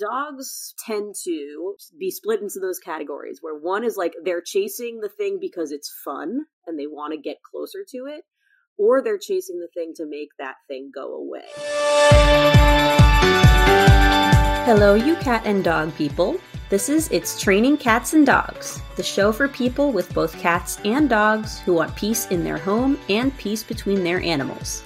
Dogs tend to be split into those categories where one is like they're chasing the thing because it's fun and they want to get closer to it, or they're chasing the thing to make that thing go away. Hello, you cat and dog people. This is It's Training Cats and Dogs, the show for people with both cats and dogs who want peace in their home and peace between their animals.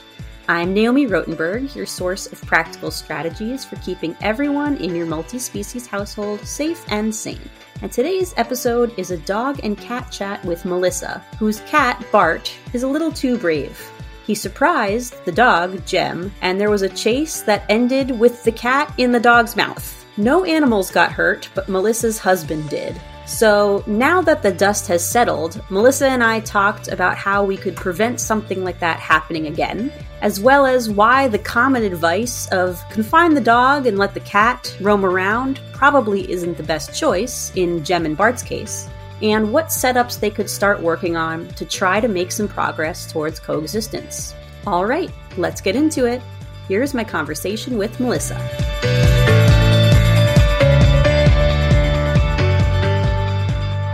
I'm Naomi Rotenberg, your source of practical strategies for keeping everyone in your multi-species household safe and sane. And today's episode is a dog and cat chat with Melissa, whose cat, Bart, is a little too brave. He surprised the dog, Jem, and there was a chase that ended with the cat in the dog's mouth. No animals got hurt, but Melissa's husband did. So now that the dust has settled, Melissa and I talked about how we could prevent something like that happening again, as well as why the common advice of confine the dog and let the cat roam around probably isn't the best choice in Jem and Bart's case, and what setups they could start working on to try to make some progress towards coexistence. All right, let's get into it. Here's my conversation with Melissa.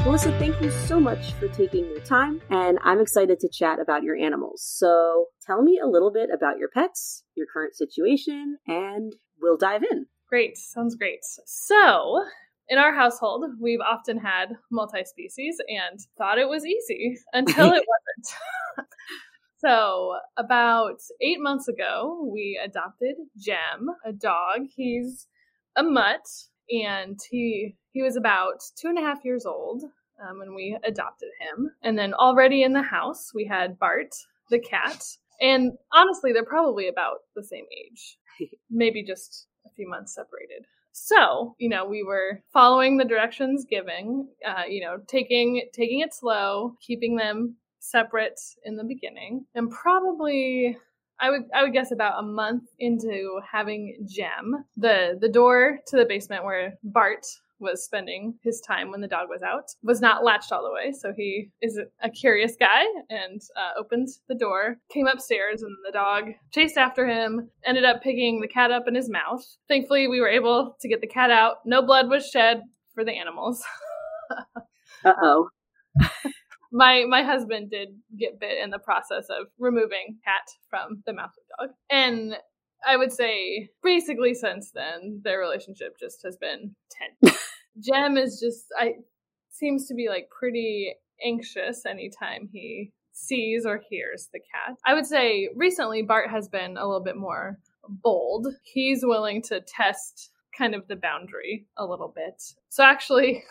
Melissa, thank you so much for taking your time, and I'm excited to chat about your animals. So tell me a little bit about your pets, your current situation, and we'll dive in. Great. Sounds great. So in our household, we've often had multi-species and thought it was easy until it wasn't. So about 8 months ago, we adopted Jem, a dog. He's a mutt, and he was about 2.5 years old when we adopted him. And then already in the house, we had Bart, the cat. And honestly, they're probably about the same age, maybe just a few months separated. So, we were following the directions given, taking it slow, keeping them separate in the beginning. And probably, I would guess about a month into having Jem, the door to the basement where Bart was spending his time when the dog was out was not latched all the way. So he is a curious guy and opened the door, came upstairs, and the dog chased after him, ended up picking the cat up in his mouth. Thankfully, we were able to get the cat out. No blood was shed for the animals. Uh-oh. My husband did get bit in the process of removing cat from the mouth of the dog. And I would say basically since then, their relationship just has been tense. Jem is seems to be like pretty anxious anytime he sees or hears the cat. I would say recently Bart has been a little bit more bold. He's willing to test kind of the boundary a little bit. So actually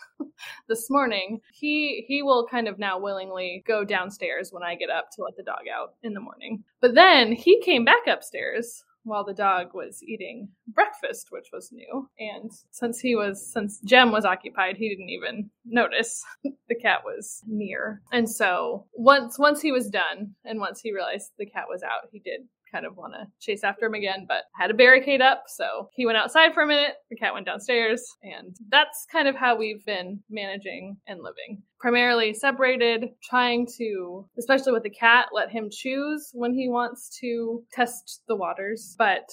this morning, he will kind of now willingly go downstairs when I get up to let the dog out in the morning. But then he came back upstairs while the dog was eating breakfast, which was new. And since Jem was occupied, he didn't even notice the cat was near. And so once he was done and once he realized the cat was out, he did kind of want to chase after him again, but had a barricade up. So he went outside for a minute. The cat went downstairs. And that's kind of how we've been managing and living. Primarily separated, trying to, especially with the cat, let him choose when he wants to test the waters. But,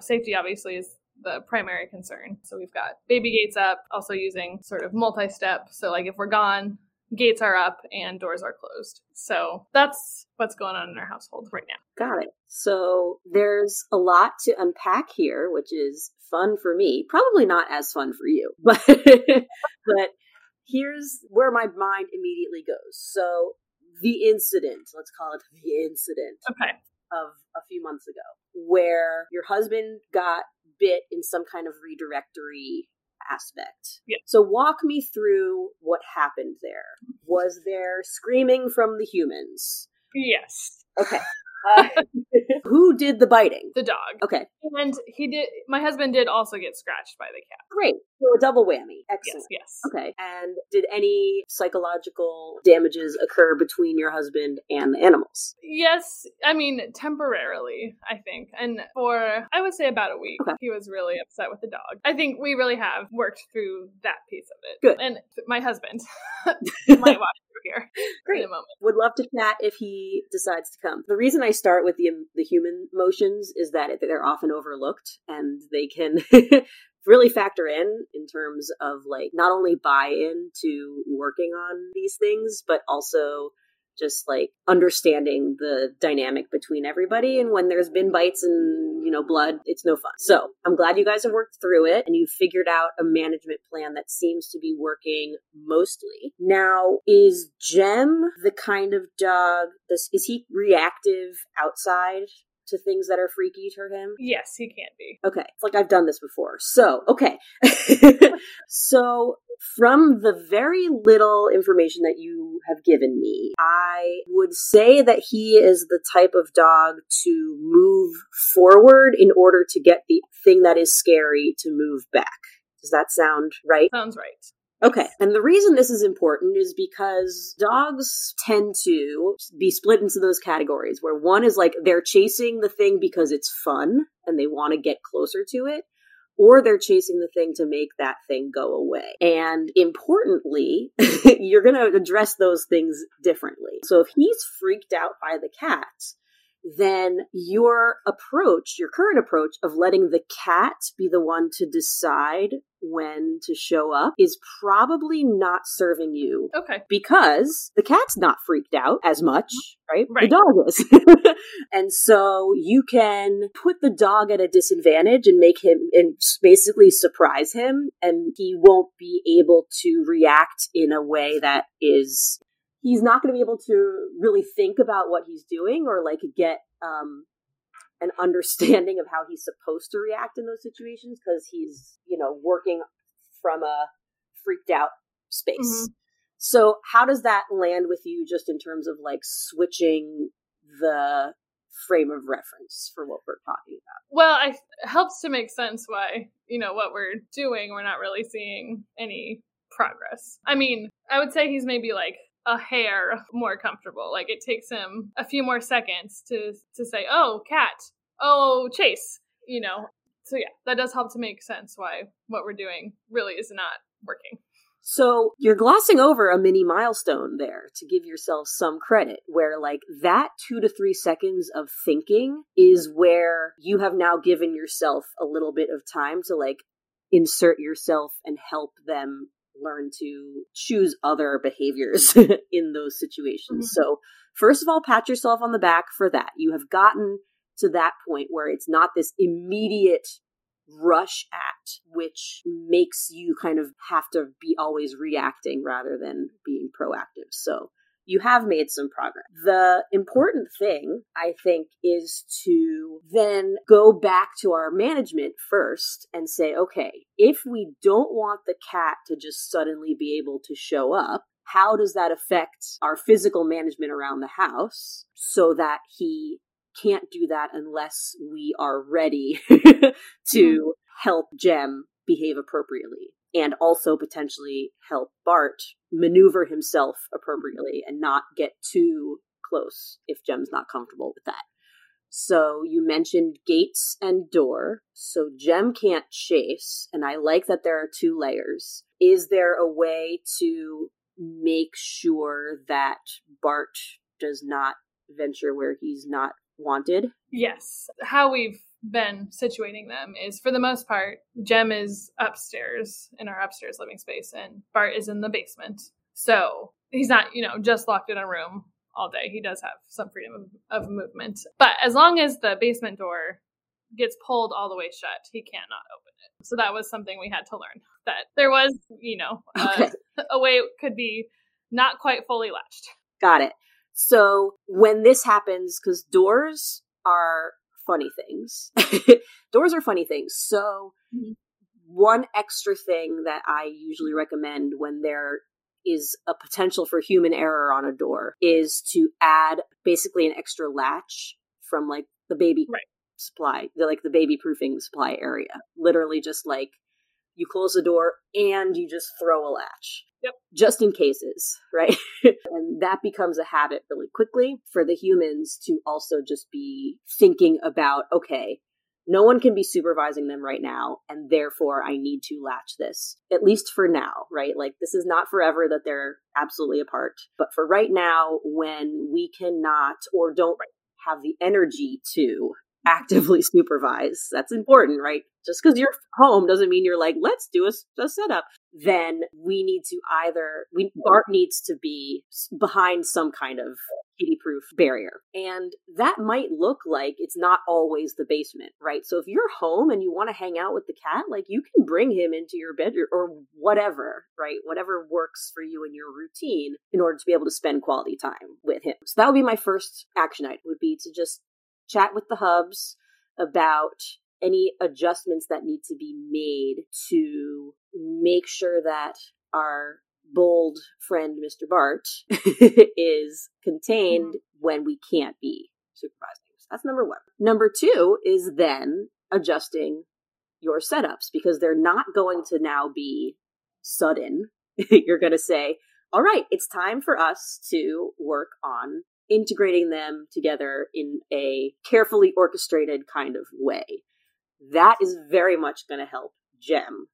safety obviously is the primary concern. So we've got baby gates up, also using sort of multi-step. So like if we're gone, gates are up and doors are closed. So that's what's going on in our household right now. Got it. So there's a lot to unpack here, which is fun for me. Probably not as fun for you, but but here's where my mind immediately goes. So the incident, let's call it the incident, okay, of a few months ago, where your husband got bit in some kind of redirectory aspect. Yeah. So walk me through what happened there. Was there screaming from the humans? Yes. Okay. Who did the biting? The dog. Okay. And my husband did also get scratched by the cat. Great. So a double whammy. Excellent. Yes. Okay. And did any psychological damages occur between your husband and the animals? Yes. I mean, temporarily, I think. And for, I would say about a week, okay, he was really upset with the dog. I think we really have worked through that piece of it. Good. And my husband might watch here. Great. In a moment. Would love to chat if he decides to come. The reason I start with the human motions is that they're often overlooked and they can really factor in terms of like not only buy into working on these things, but also just like understanding the dynamic between everybody. And when there's been bites and, you know, blood, it's no fun. So I'm glad you guys have worked through it and you figured out a management plan that seems to be working mostly. Now, is Jem the kind of dog, is he reactive outside to things that are freaky to him? Yes, he can be. Okay. It's like I've done this before. So, okay. So from the very little information that you have given me, I would say that he is the type of dog to move forward in order to get the thing that is scary to move back. Does that sound right? Sounds right. Okay. And the reason this is important is because dogs tend to be split into those categories where one is like they're chasing the thing because it's fun and they want to get closer to it, or they're chasing the thing to make that thing go away. And importantly, you're going to address those things differently. So if he's freaked out by the cat, then your current approach of letting the cat be the one to decide when to show up is probably not serving you. Okay. Because the cat's not freaked out as much, right? The dog is. And so you can put the dog at a disadvantage and make him, and basically surprise him, and he won't be able to react in a way that is... He's not going to be able to really think about what he's doing or like get an understanding of how he's supposed to react in those situations because he's, you know, working from a freaked out space. Mm-hmm. So how does that land with you just in terms of like switching the frame of reference for what we're talking about? Well, it helps to make sense why, you know, what we're doing, we're not really seeing any progress. I mean, I would say he's maybe like a hair more comfortable. Like it takes him a few more seconds to say, oh, cat, oh, chase, you know. So yeah, that does help to make sense why what we're doing really is not working. So you're glossing over a mini milestone there to give yourself some credit where like that 2 to 3 seconds of thinking is where you have now given yourself a little bit of time to like insert yourself and help them learn to choose other behaviors in those situations. Mm-hmm. So first of all, pat yourself on the back for that. You have gotten to that point where it's not this immediate rush act, which makes you kind of have to be always reacting rather than being proactive. So you have made some progress. The important thing, I think, is to then go back to our management first and say, okay, if we don't want the cat to just suddenly be able to show up, how does that affect our physical management around the house so that he can't do that unless we are ready to help Jem behave appropriately? And also potentially help Bart maneuver himself appropriately and not get too close if Jem's not comfortable with that. So you mentioned gates and door. So Jem can't chase. And I like that there are 2 layers. Is there a way to make sure that Bart does not venture where he's not wanted? Yes. How we've been situating them is, for the most part, Jem is upstairs in our upstairs living space and Bart is in the basement. So he's not, you know, just locked in a room all day. He does have some freedom of movement. But as long as the basement door gets pulled all the way shut, he cannot open it. So that was something we had to learn, that there was, you know, a way it could be not quite fully latched. Got it. So when this happens, because doors are funny things. Doors are funny things. So one extra thing that I usually recommend when there is a potential for human error on a door is to add basically an extra latch from like the baby supply, like the baby proofing supply area. Literally just like you close the door and you just throw a latch. Yep. Just in cases, right? And that becomes a habit really quickly for the humans to also just be thinking about, okay, no one can be supervising them right now, and therefore I need to latch this, at least for now, right? Like this is not forever that they're absolutely apart, but for right now when we cannot or don't have the energy to actively supervise, that's important, right? Just because you're home doesn't mean you're like, let's do a setup. Then we need to Bart needs to be behind some kind of kitty-proof barrier. And that might look like it's not always the basement, right? So if you're home and you want to hang out with the cat, like you can bring him into your bedroom or whatever, right? Whatever works for you in your routine in order to be able to spend quality time with him. So that would be my first action item, would be to just chat with the hubs about any adjustments that need to be made to make sure that our bold friend, Mr. Bart, is contained when we can't be supervising. That's number one. Number two is then adjusting your setups, because they're not going to now be sudden. You're going to say, all right, it's time for us to work on integrating them together in a carefully orchestrated kind of way. That is very much going to help Jem,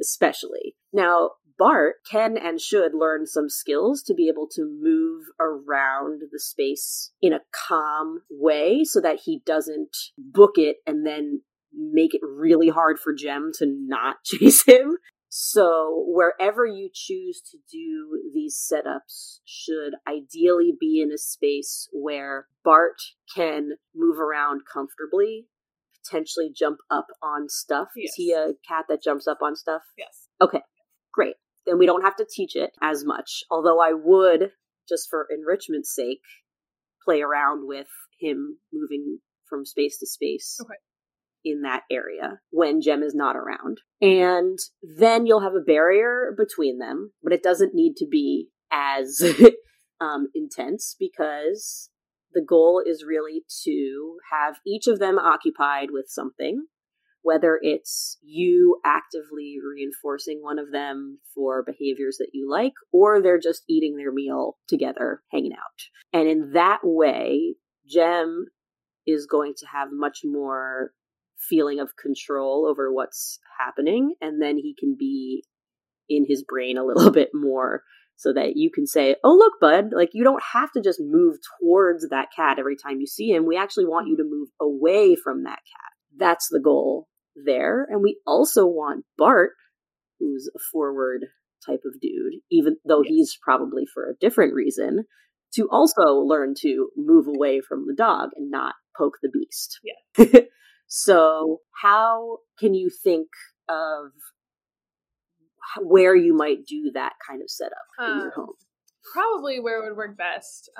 especially. Now, Bart can and should learn some skills to be able to move around the space in a calm way so that he doesn't book it and then make it really hard for Jem to not chase him. So wherever you choose to do these setups should ideally be in a space where Bart can move around comfortably, potentially jump up on stuff. Yes. Is he a cat that jumps up on stuff? Yes. Okay, great. Then we don't have to teach it as much. Although I would, just for enrichment's sake, play around with him moving from space to space. Okay. In that area when Jem is not around. And then you'll have a barrier between them, but it doesn't need to be as intense, because the goal is really to have each of them occupied with something, whether it's you actively reinforcing one of them for behaviors that you like, or they're just eating their meal together, hanging out. And in that way, Jem is going to have much more feeling of control over what's happening, and then he can be in his brain a little bit more so that you can say, oh, look, bud, like you don't have to just move towards that cat every time you see him. We actually want you to move away from that cat. That's the goal there. And we also want Bart, who's a forward type of dude, even though he's probably for a different reason, to also learn to move away from the dog and not poke the beast. Yeah. So how can you think of where you might do that kind of setup in your home? Probably where it would work best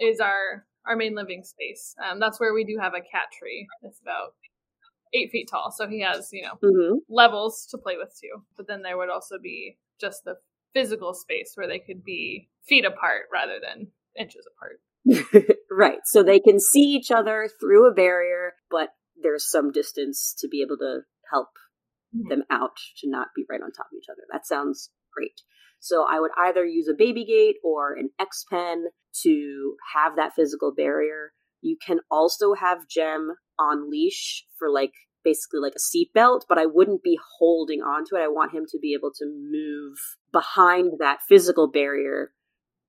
is our main living space. That's where we do have a cat tree. It's about 8 feet tall. So he has, levels to play with too. But then there would also be just the physical space where they could be feet apart rather than inches apart. Right. So they can see each other through a barrier, but there's some distance to be able to help them out to not be right on top of each other. That sounds great. So I would either use a baby gate or an X-Pen to have that physical barrier. You can also have Jem on leash for basically a seatbelt, but I wouldn't be holding onto it. I want him to be able to move behind that physical barrier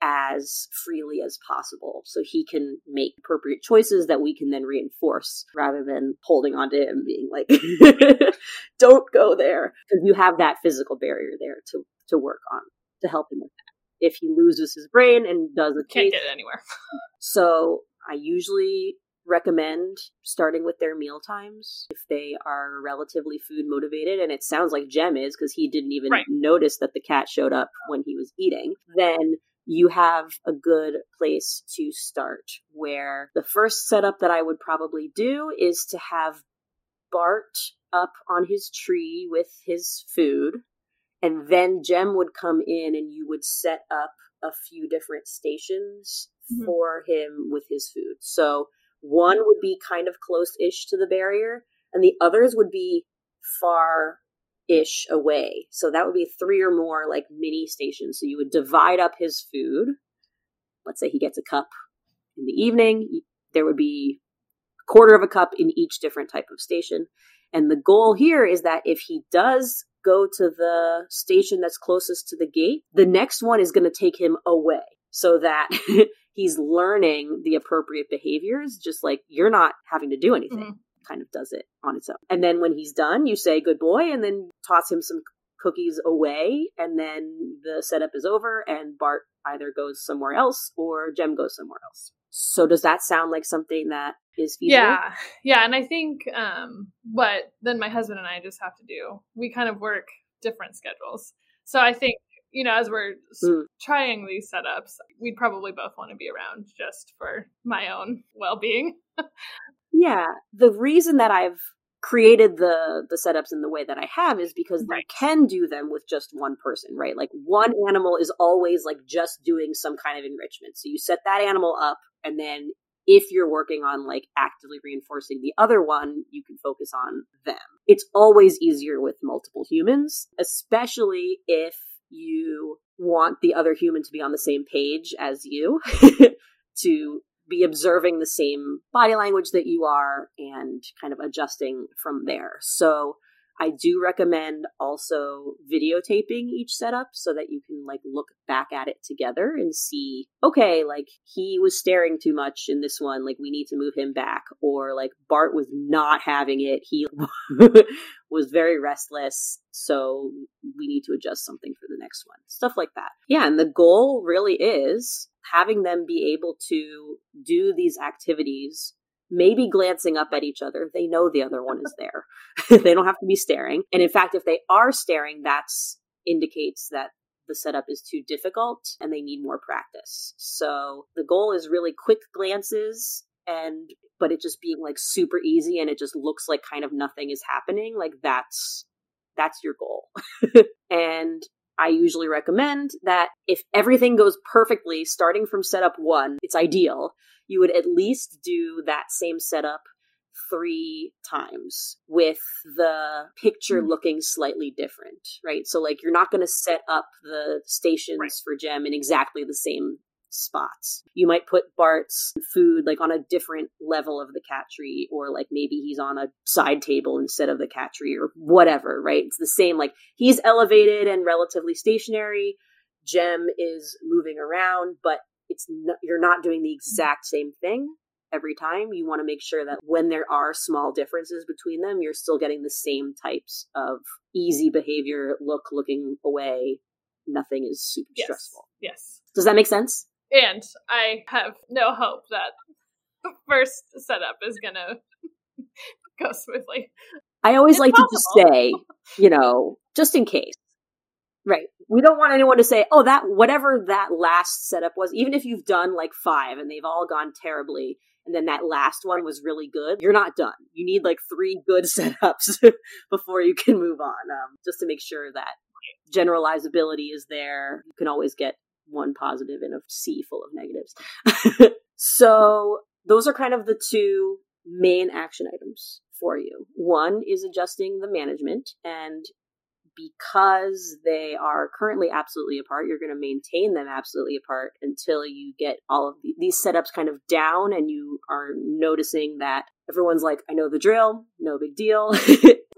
as freely as possible, so he can make appropriate choices that we can then reinforce, rather than holding onto him being like, "Don't go there," because you have that physical barrier there to work on to help him with that. If he loses his brain and can't get it anywhere, so I usually recommend starting with their meal times if they are relatively food motivated, and it sounds like Jem is because he didn't even notice that the cat showed up when he was eating. Then you have a good place to start, where the first setup that I would probably do is to have Bart up on his tree with his food, and then Jem would come in and you would set up a few different stations for him with his food. So one would be kind of close-ish to the barrier, and the others would be far-ish away. So that would be three or more mini stations. So you would divide up his food. Let's say he gets a cup in the evening. There would be a quarter of a cup in each different type of station. And the goal here is that if he does go to the station that's closest to the gate, the next one is going to take him away so that he's learning the appropriate behaviors, just like you're not having to do anything. kind of does it on its own. And then when he's done, you say, good boy, and then toss him some cookies away. And then the setup is over and Bart either goes somewhere else or Jem goes somewhere else. So does that sound like something that is feasible? Yeah. Yeah. And I think what then my husband and I just have to do, we kind of work different schedules. So I think, you know, as we're trying these setups, we'd probably both want to be around just for my own well-being. Yeah. The reason that I've created the setups in the way that I have is because right. you can do them with just one person, right? Like one animal is always like just doing some kind of enrichment. So you set that animal up, and then if you're working on like actively reinforcing the other one, you can focus on them. It's always easier with multiple humans, especially if you want the other human to be on the same page as you, to be observing the same body language that you are and kind of adjusting from there. So I do recommend also videotaping each setup so that you can like look back at it together and see, okay, like he was staring too much in this one, like we need to move him back, or like Bart was not having it. He was very restless, so we need to adjust something for the next one. Stuff like that. Yeah, and the goal really is having them be able to do these activities, maybe glancing up at each other. They know the other one is there. They don't have to be staring. And in fact, if they are staring, that indicates that the setup is too difficult and they need more practice. So the goal is really quick glances, but it just being like super easy and it just looks like kind of nothing is happening. Like that's your goal. And I usually recommend that if everything goes perfectly, starting from setup one, it's ideal. You would at least do that same setup 3 times with the picture looking slightly different, right? So like you're not going to set up the stations right. for Jem in exactly the same spots. You might put Bart's food like on a different level of the cat tree, or like maybe he's on a side table instead of the cat tree or whatever, right? It's the same, like he's elevated and relatively stationary. Jem is moving around, but you're not doing the exact same thing every time. You want to make sure that when there are small differences between them, you're still getting the same types of easy behavior, looking away. Nothing is super stressful. Yes. Does that make sense? And I have no hope that the first setup is going to go smoothly. I always like to just say, you know, just in case. Right. We don't want anyone to say, oh, that whatever that last setup was, even if you've done like 5 and they've all gone terribly, and then that last one was really good, you're not done. You need like 3 good setups before you can move on, just to make sure that generalizability is there. You can always get 1 positive in a sea full of negatives. So those are kind of the 2 main action items for you. One is adjusting the management, and because they are currently absolutely apart, you're going to maintain them absolutely apart until you get all of these setups kind of down and you are noticing that everyone's like, I know the drill, no big deal.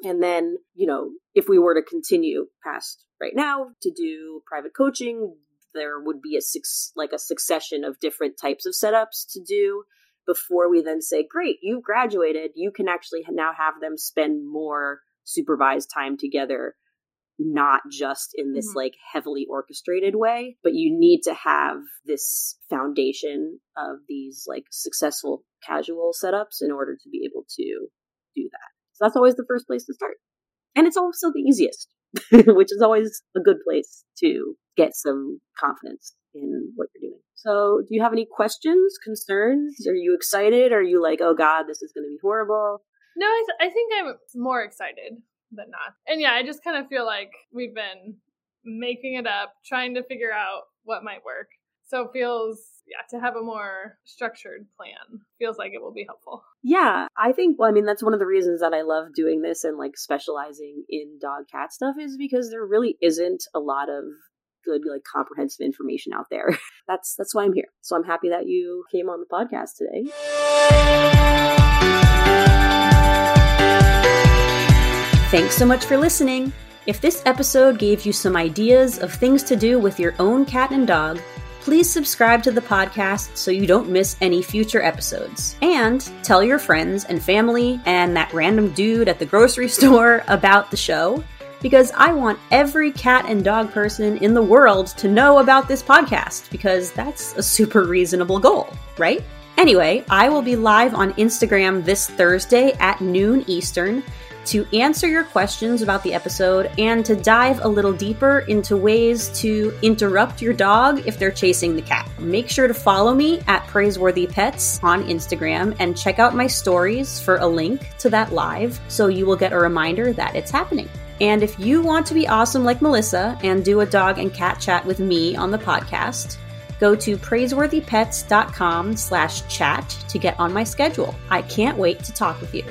And then, you know, if we were to continue past right now to do private coaching, there would be a succession of different types of setups to do before we then say, great, you've graduated. You can actually now have them spend more supervised time together, not just in this like heavily orchestrated way, but you need to have this foundation of these like successful casual setups in order to be able to do that. So that's always the first place to start. And it's also the easiest, which is always a good place to get some confidence in what you're doing. So do you have any questions, concerns? Are you excited? Are you like, oh God, this is going to be horrible? No, I think I'm more excited than not. And yeah, I just kind of feel like we've been making it up, trying to figure out what might work. So it feels, to have a more structured plan feels like it will be helpful. Yeah, I mean, that's one of the reasons that I love doing this and like specializing in dog cat stuff is because there really isn't a lot of good, like comprehensive information out there. That's why I'm here. So I'm happy that you came on the podcast today. Thanks so much for listening. If this episode gave you some ideas of things to do with your own cat and dog, Please subscribe to the podcast so you don't miss any future episodes. And tell your friends and family and that random dude at the grocery store about the show, because I want every cat and dog person in the world to know about this podcast, because that's a super reasonable goal, right? Anyway, I will be live on Instagram this Thursday at noon Eastern to answer your questions about the episode and to dive a little deeper into ways to interrupt your dog if they're chasing the cat. Make sure to follow me at Praiseworthy Pets on Instagram and check out my stories for a link to that live so you will get a reminder that it's happening. And if you want to be awesome like Melissa and do a dog and cat chat with me on the podcast, go to praiseworthypets.com/chat to get on my schedule. I can't wait to talk with you.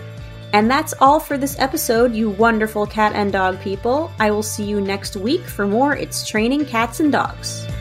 And that's all for this episode, you wonderful cat and dog people. I will see you next week for more It's Training Cats and Dogs.